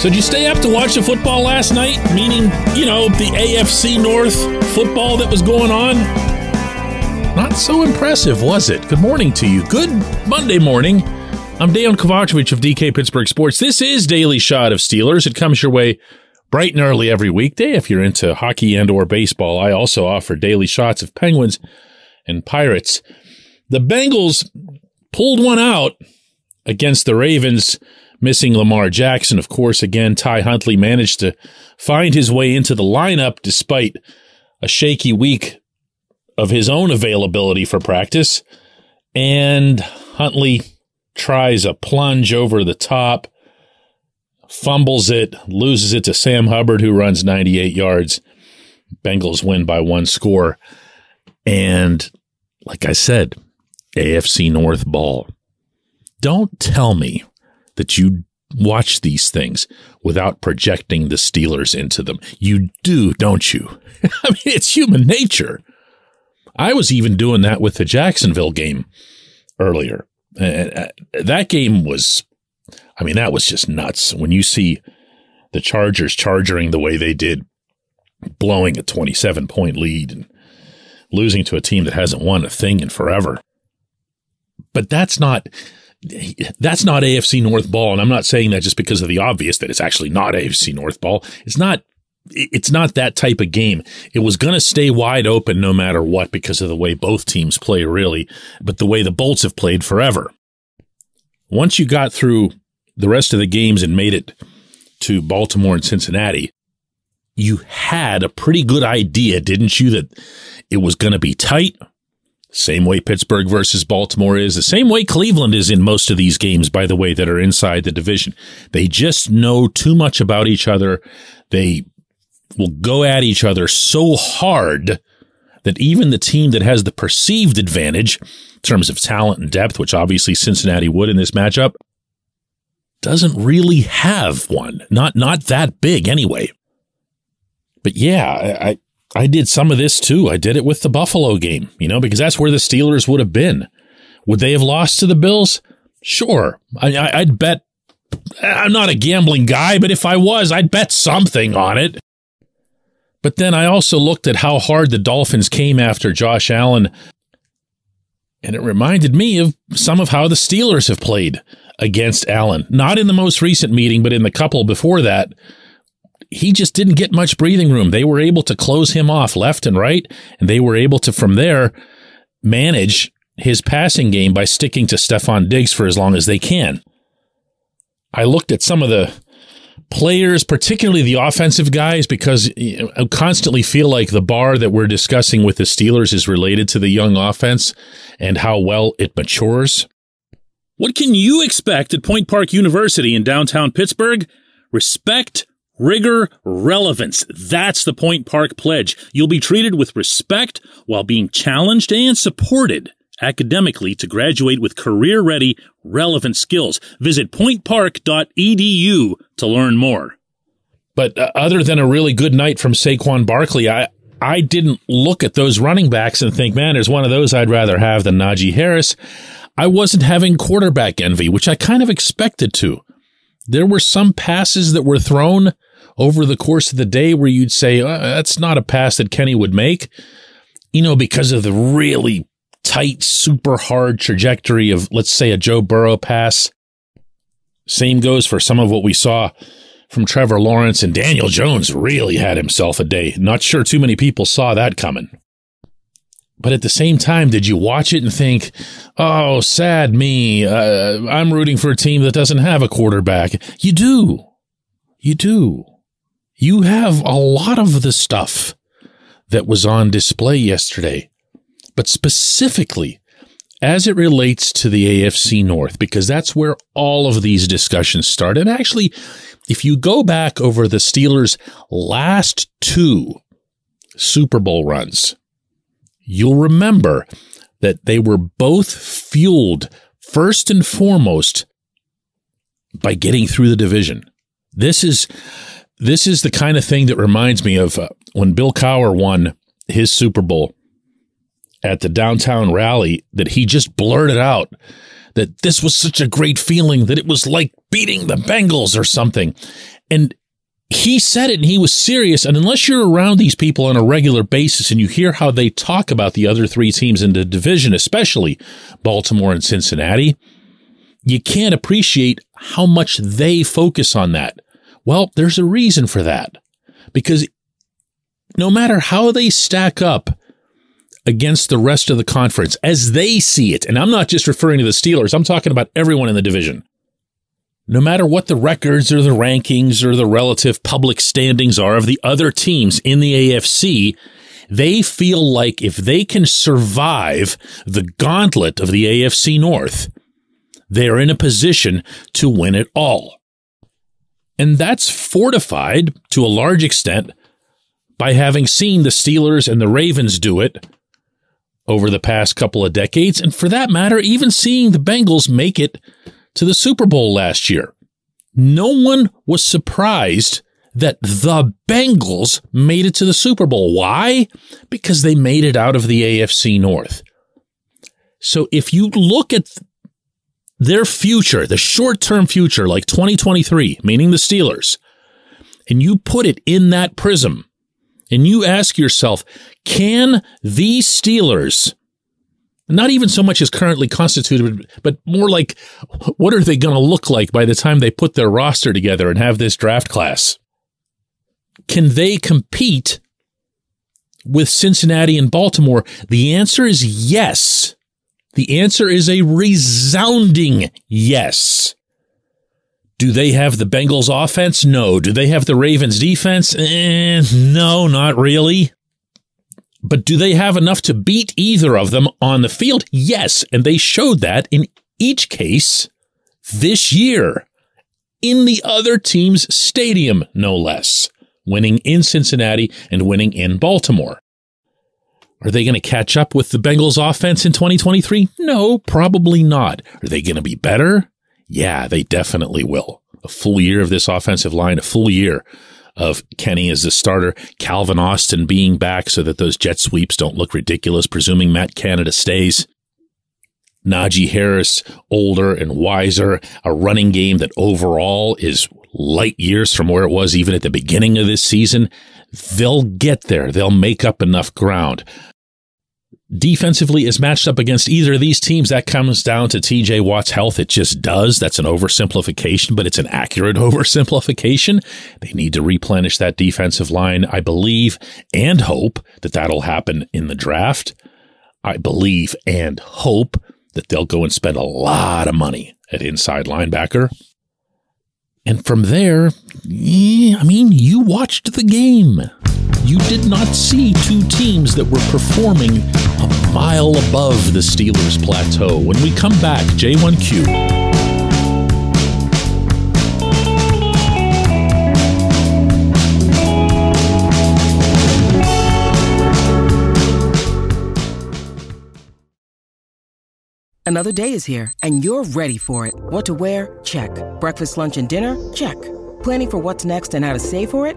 So did you stay up to watch the football last night? Meaning, you know, the AFC North football that was going on? Not so impressive, was it? Good morning to you. Good Monday morning. I'm Dayon Kovacevic of DK Pittsburgh Sports. This is Daily Shot of Steelers. It comes your way bright and early every weekday if you're into hockey and or baseball. I also offer daily shots of Penguins and Pirates. The Bengals pulled one out against the Ravens, missing Lamar Jackson. Of course, again, Ty Huntley managed to find his way into the lineup despite a shaky week of his own availability for practice. And Huntley tries a plunge over the top, fumbles it, loses it to Sam Hubbard, who runs 98 yards. Bengals win by one score. And like I said, AFC North ball. Don't tell me that you watch these things without projecting the Steelers into them. You do, don't you? I mean, it's human nature. I was even doing that with the Jacksonville game earlier. That game was... I mean, that was just nuts. When you see the Chargers charging the way they did, blowing a 27-point lead and losing to a team that hasn't won a thing in forever. But that's not AFC North ball, and I'm not saying that just because of the obvious that it's actually not AFC North ball. It's not that type of game. It was going to stay wide open no matter what because of the way both teams play, really, but the way the Bolts have played forever. Once you got through the rest of the games and made it to Baltimore and Cincinnati, you had a pretty good idea, didn't you, that it was going to be tight? Same way Pittsburgh versus Baltimore is, the same way Cleveland is in most of these games, by the way, that are inside the division. They just know too much about each other. They will go at each other so hard that even the team that has the perceived advantage in terms of talent and depth, which obviously Cincinnati would in this matchup, doesn't really have one. Not that big anyway. But yeah, I did some of this too. I did it with the Buffalo game, you know, because that's where the Steelers would have been. Would they have lost to the Bills? Sure. I'd bet. I'm not a gambling guy, but if I was, I'd bet something on it. But then I also looked at how hard the Dolphins came after Josh Allen, and it reminded me of some of how the Steelers have played against Allen. Not in the most recent meeting, but in the couple before that, he just didn't get much breathing room. They were able to close him off left and right, and they were able to, from there, manage his passing game by sticking to Stefon Diggs for as long as they can. I looked at some of the players, particularly the offensive guys, because I constantly feel like the bar that we're discussing with the Steelers is related to the young offense and how well it matures. What can you expect at Point Park University in downtown Pittsburgh? Respect, rigor, relevance. That's the Point Park Pledge. You'll be treated with respect while being challenged and supported academically to graduate with career-ready, relevant skills. Visit pointpark.edu to learn more. But other than a really good night from Saquon Barkley, I didn't look at those running backs and think, man, there's one of those I'd rather have than Najee Harris. I wasn't having quarterback envy, which I kind of expected to. There were some passes that were thrown over the course of the day where you'd say, that's not a pass that Kenny would make, you know, because of the really tight, super hard trajectory of, let's say, a Joe Burrow pass. Same goes for some of what we saw from Trevor Lawrence, and Daniel Jones really had himself a day. Not sure too many people saw that coming. But at the same time, did you watch it and think, oh, sad me, I'm rooting for a team that doesn't have a quarterback? You do. You have a lot of the stuff that was on display yesterday, but specifically as it relates to the AFC North, because that's where all of these discussions start. And actually, if you go back over the Steelers' last two Super Bowl runs, you'll remember that they were both fueled first and foremost by getting through the division. This is the kind of thing that reminds me of when Bill Cowher won his Super Bowl at the downtown rally, that he just blurted out that this was such a great feeling that it was like beating the Bengals or something. And he said it and he was serious. And unless you're around these people on a regular basis and you hear how they talk about the other three teams in the division, especially Baltimore and Cincinnati, you can't appreciate how much they focus on that. Well, there's a reason for that, because no matter how they stack up against the rest of the conference, as they see it, and I'm not just referring to the Steelers, I'm talking about everyone in the division, no matter what the records or the rankings or the relative public standings are of the other teams in the AFC, they feel like if they can survive the gauntlet of the AFC North, they're in a position to win it all. And that's fortified to a large extent by having seen the Steelers and the Ravens do it over the past couple of decades. And for that matter, even seeing the Bengals make it to the Super Bowl last year. No one was surprised that the Bengals made it to the Super Bowl. Why? Because they made it out of the AFC North. So if you look at their future, the short-term future, like 2023, meaning the Steelers, and you put it in that prism, and you ask yourself, can these Steelers, not even so much as currently constituted, but more like, what are they going to look like by the time they put their roster together and have this draft class? Can they compete with Cincinnati and Baltimore? The answer is yes. The answer is a resounding yes. Do they have the Bengals offense? No. Do they have the Ravens defense? No, not really. But do they have enough to beat either of them on the field? Yes, and they showed that in each case this year in the other team's stadium, no less, winning in Cincinnati and winning in Baltimore. Are they going to catch up with the Bengals offense in 2023? No, probably not. Are they going to be better? Yeah, they definitely will. A full year of this offensive line, a full year of Kenny as the starter, Calvin Austin being back so that those jet sweeps don't look ridiculous, presuming Matt Canada stays. Najee Harris, older and wiser, a running game that overall is light years from where it was even at the beginning of this season. They'll get there. They'll make up enough ground. Defensively, as matched up against either of these teams, that comes down to TJ Watt's health. It just does. That's an oversimplification, but it's an accurate oversimplification. They need to replenish that defensive line, I believe, and hope that that'll happen in the draft. I believe and hope that they'll go and spend a lot of money at inside linebacker. And from there, you watched the game. You did not see two teams that were performing a mile above the Steelers' plateau. When we come back, J1Q. Another day is here, and you're ready for it. What to wear? Check. Breakfast, lunch, and dinner? Check. Planning for what's next and how to save for it?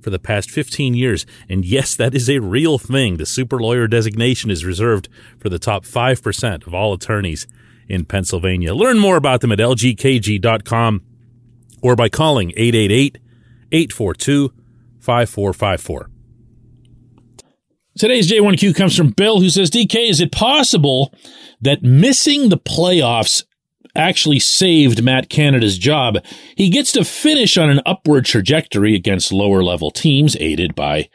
for the past 15 years. And yes, that is a real thing. The super lawyer designation is reserved for the top 5% of all attorneys in Pennsylvania. Learn more about them at lgkg.com or by calling 888-842-5454. Today's J1Q comes from Bill, who says, DK, is it possible that missing the playoffs actually saved Matt Canada's job? He gets to finish on an upward trajectory against lower-level teams, aided by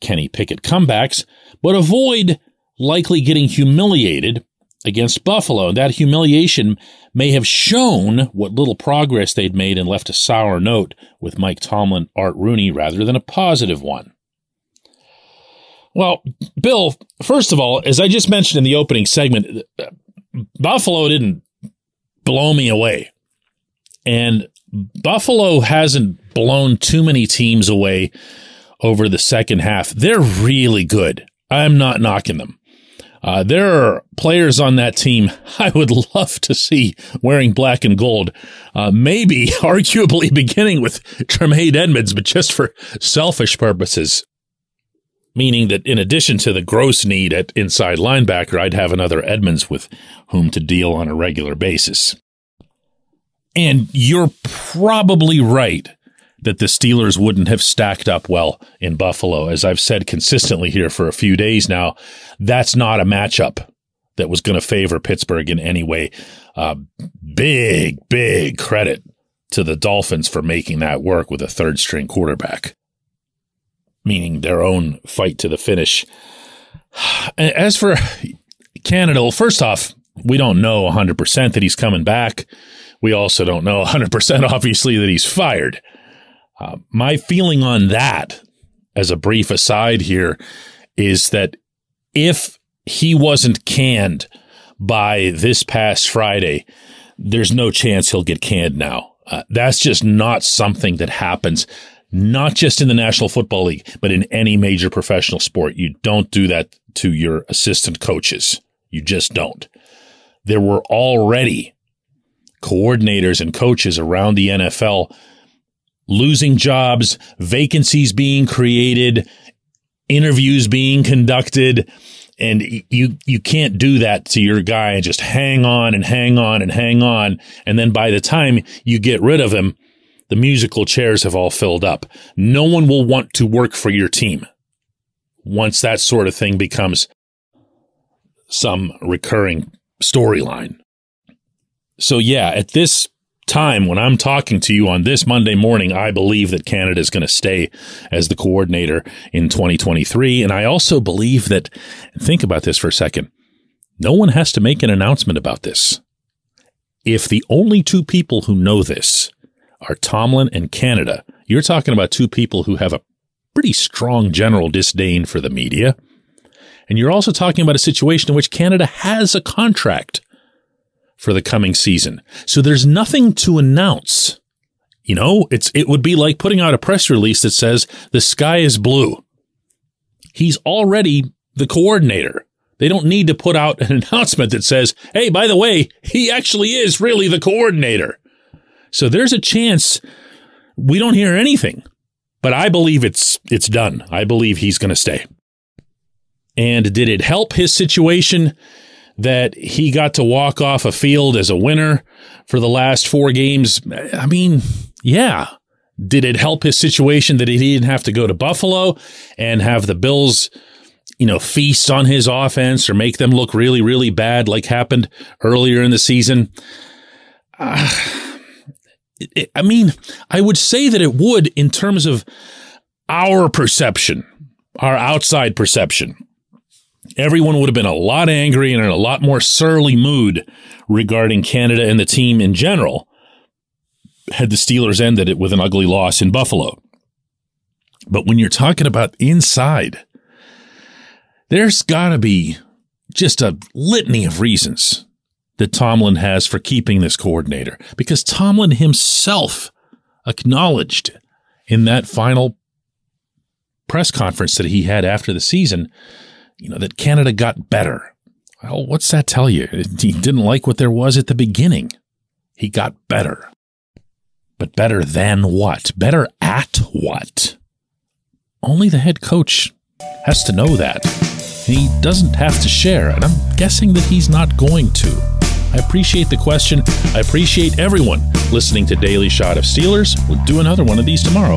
Kenny Pickett comebacks, but avoid likely getting humiliated against Buffalo. That humiliation may have shown what little progress they'd made and left a sour note with Mike Tomlin, Art Rooney, rather than a positive one. Well, Bill, first of all, as I just mentioned in the opening segment, Buffalo didn't blow me away. And Buffalo hasn't blown too many teams away over the second half. They're really good. I'm not knocking them. There are players on that team I would love to see wearing black and gold, maybe arguably beginning with Tremaine Edmonds, but just for selfish purposes, meaning that in addition to the gross need at inside linebacker, I'd have another Edmonds with whom to deal on a regular basis. And you're probably right that the Steelers wouldn't have stacked up well in Buffalo. As I've said consistently here for a few days now, that's not a matchup that was going to favor Pittsburgh in any way. Big credit to the Dolphins for making that work with a third-string quarterback, meaning their own fight to the finish. As for Canada, well, first off, we don't know 100% that he's coming back. We also don't know 100%, obviously, that he's fired. My feeling on that, as a brief aside here, is that if he wasn't canned by this past Friday, there's no chance he'll get canned now. That's just not something that happens, not just in the National Football League, but in any major professional sport. You don't do that to your assistant coaches. You just don't. There were already coordinators and coaches around the NFL losing jobs, vacancies being created, interviews being conducted, and you can't do that to your guy and just hang on. And then by the time you get rid of him, the musical chairs have all filled up. No one will want to work for your team once that sort of thing becomes some recurring storyline. So yeah, at this time when I'm talking to you on this Monday morning, I believe that Canada is going to stay as the coordinator in 2023. And I also believe that, think about this for a second, no one has to make an announcement about this. If the only two people who know this are Tomlin and Canada, you're talking about two people who have a pretty strong general disdain for the media. And you're also talking about a situation in which Canada has a contract for the coming season. So there's nothing to announce. You know, it would be like putting out a press release that says the sky is blue. He's already the coordinator. They don't need to put out an announcement that says, hey, by the way, he actually is really the coordinator. So there's a chance we don't hear anything, but I believe it's done. I believe he's going to stay. And did it help his situation that he got to walk off a field as a winner for the last four games? I mean, yeah. Did it help his situation that he didn't have to go to Buffalo and have the Bills, you know, feast on his offense or make them look really, really bad like happened earlier in the season? I mean, I would say that it would in terms of our perception, our outside perception. everyone would have been a lot angry and in a lot more surly mood regarding Canada and the team in general had the Steelers ended it with an ugly loss in Buffalo. But when you're talking about inside, there's got to be just a litany of reasons that Tomlin has for keeping this coordinator, because Tomlin himself acknowledged in that final press conference that he had after the season, you know, that Canada got better. Well, what's that tell you? He didn't like what there was at the beginning. He got better. But better than what? Better at what? Only the head coach has to know that. He doesn't have to share, and I'm guessing that he's not going to. I appreciate the question. I appreciate everyone listening to Daily Shot of Steelers. We'll do another one of these tomorrow.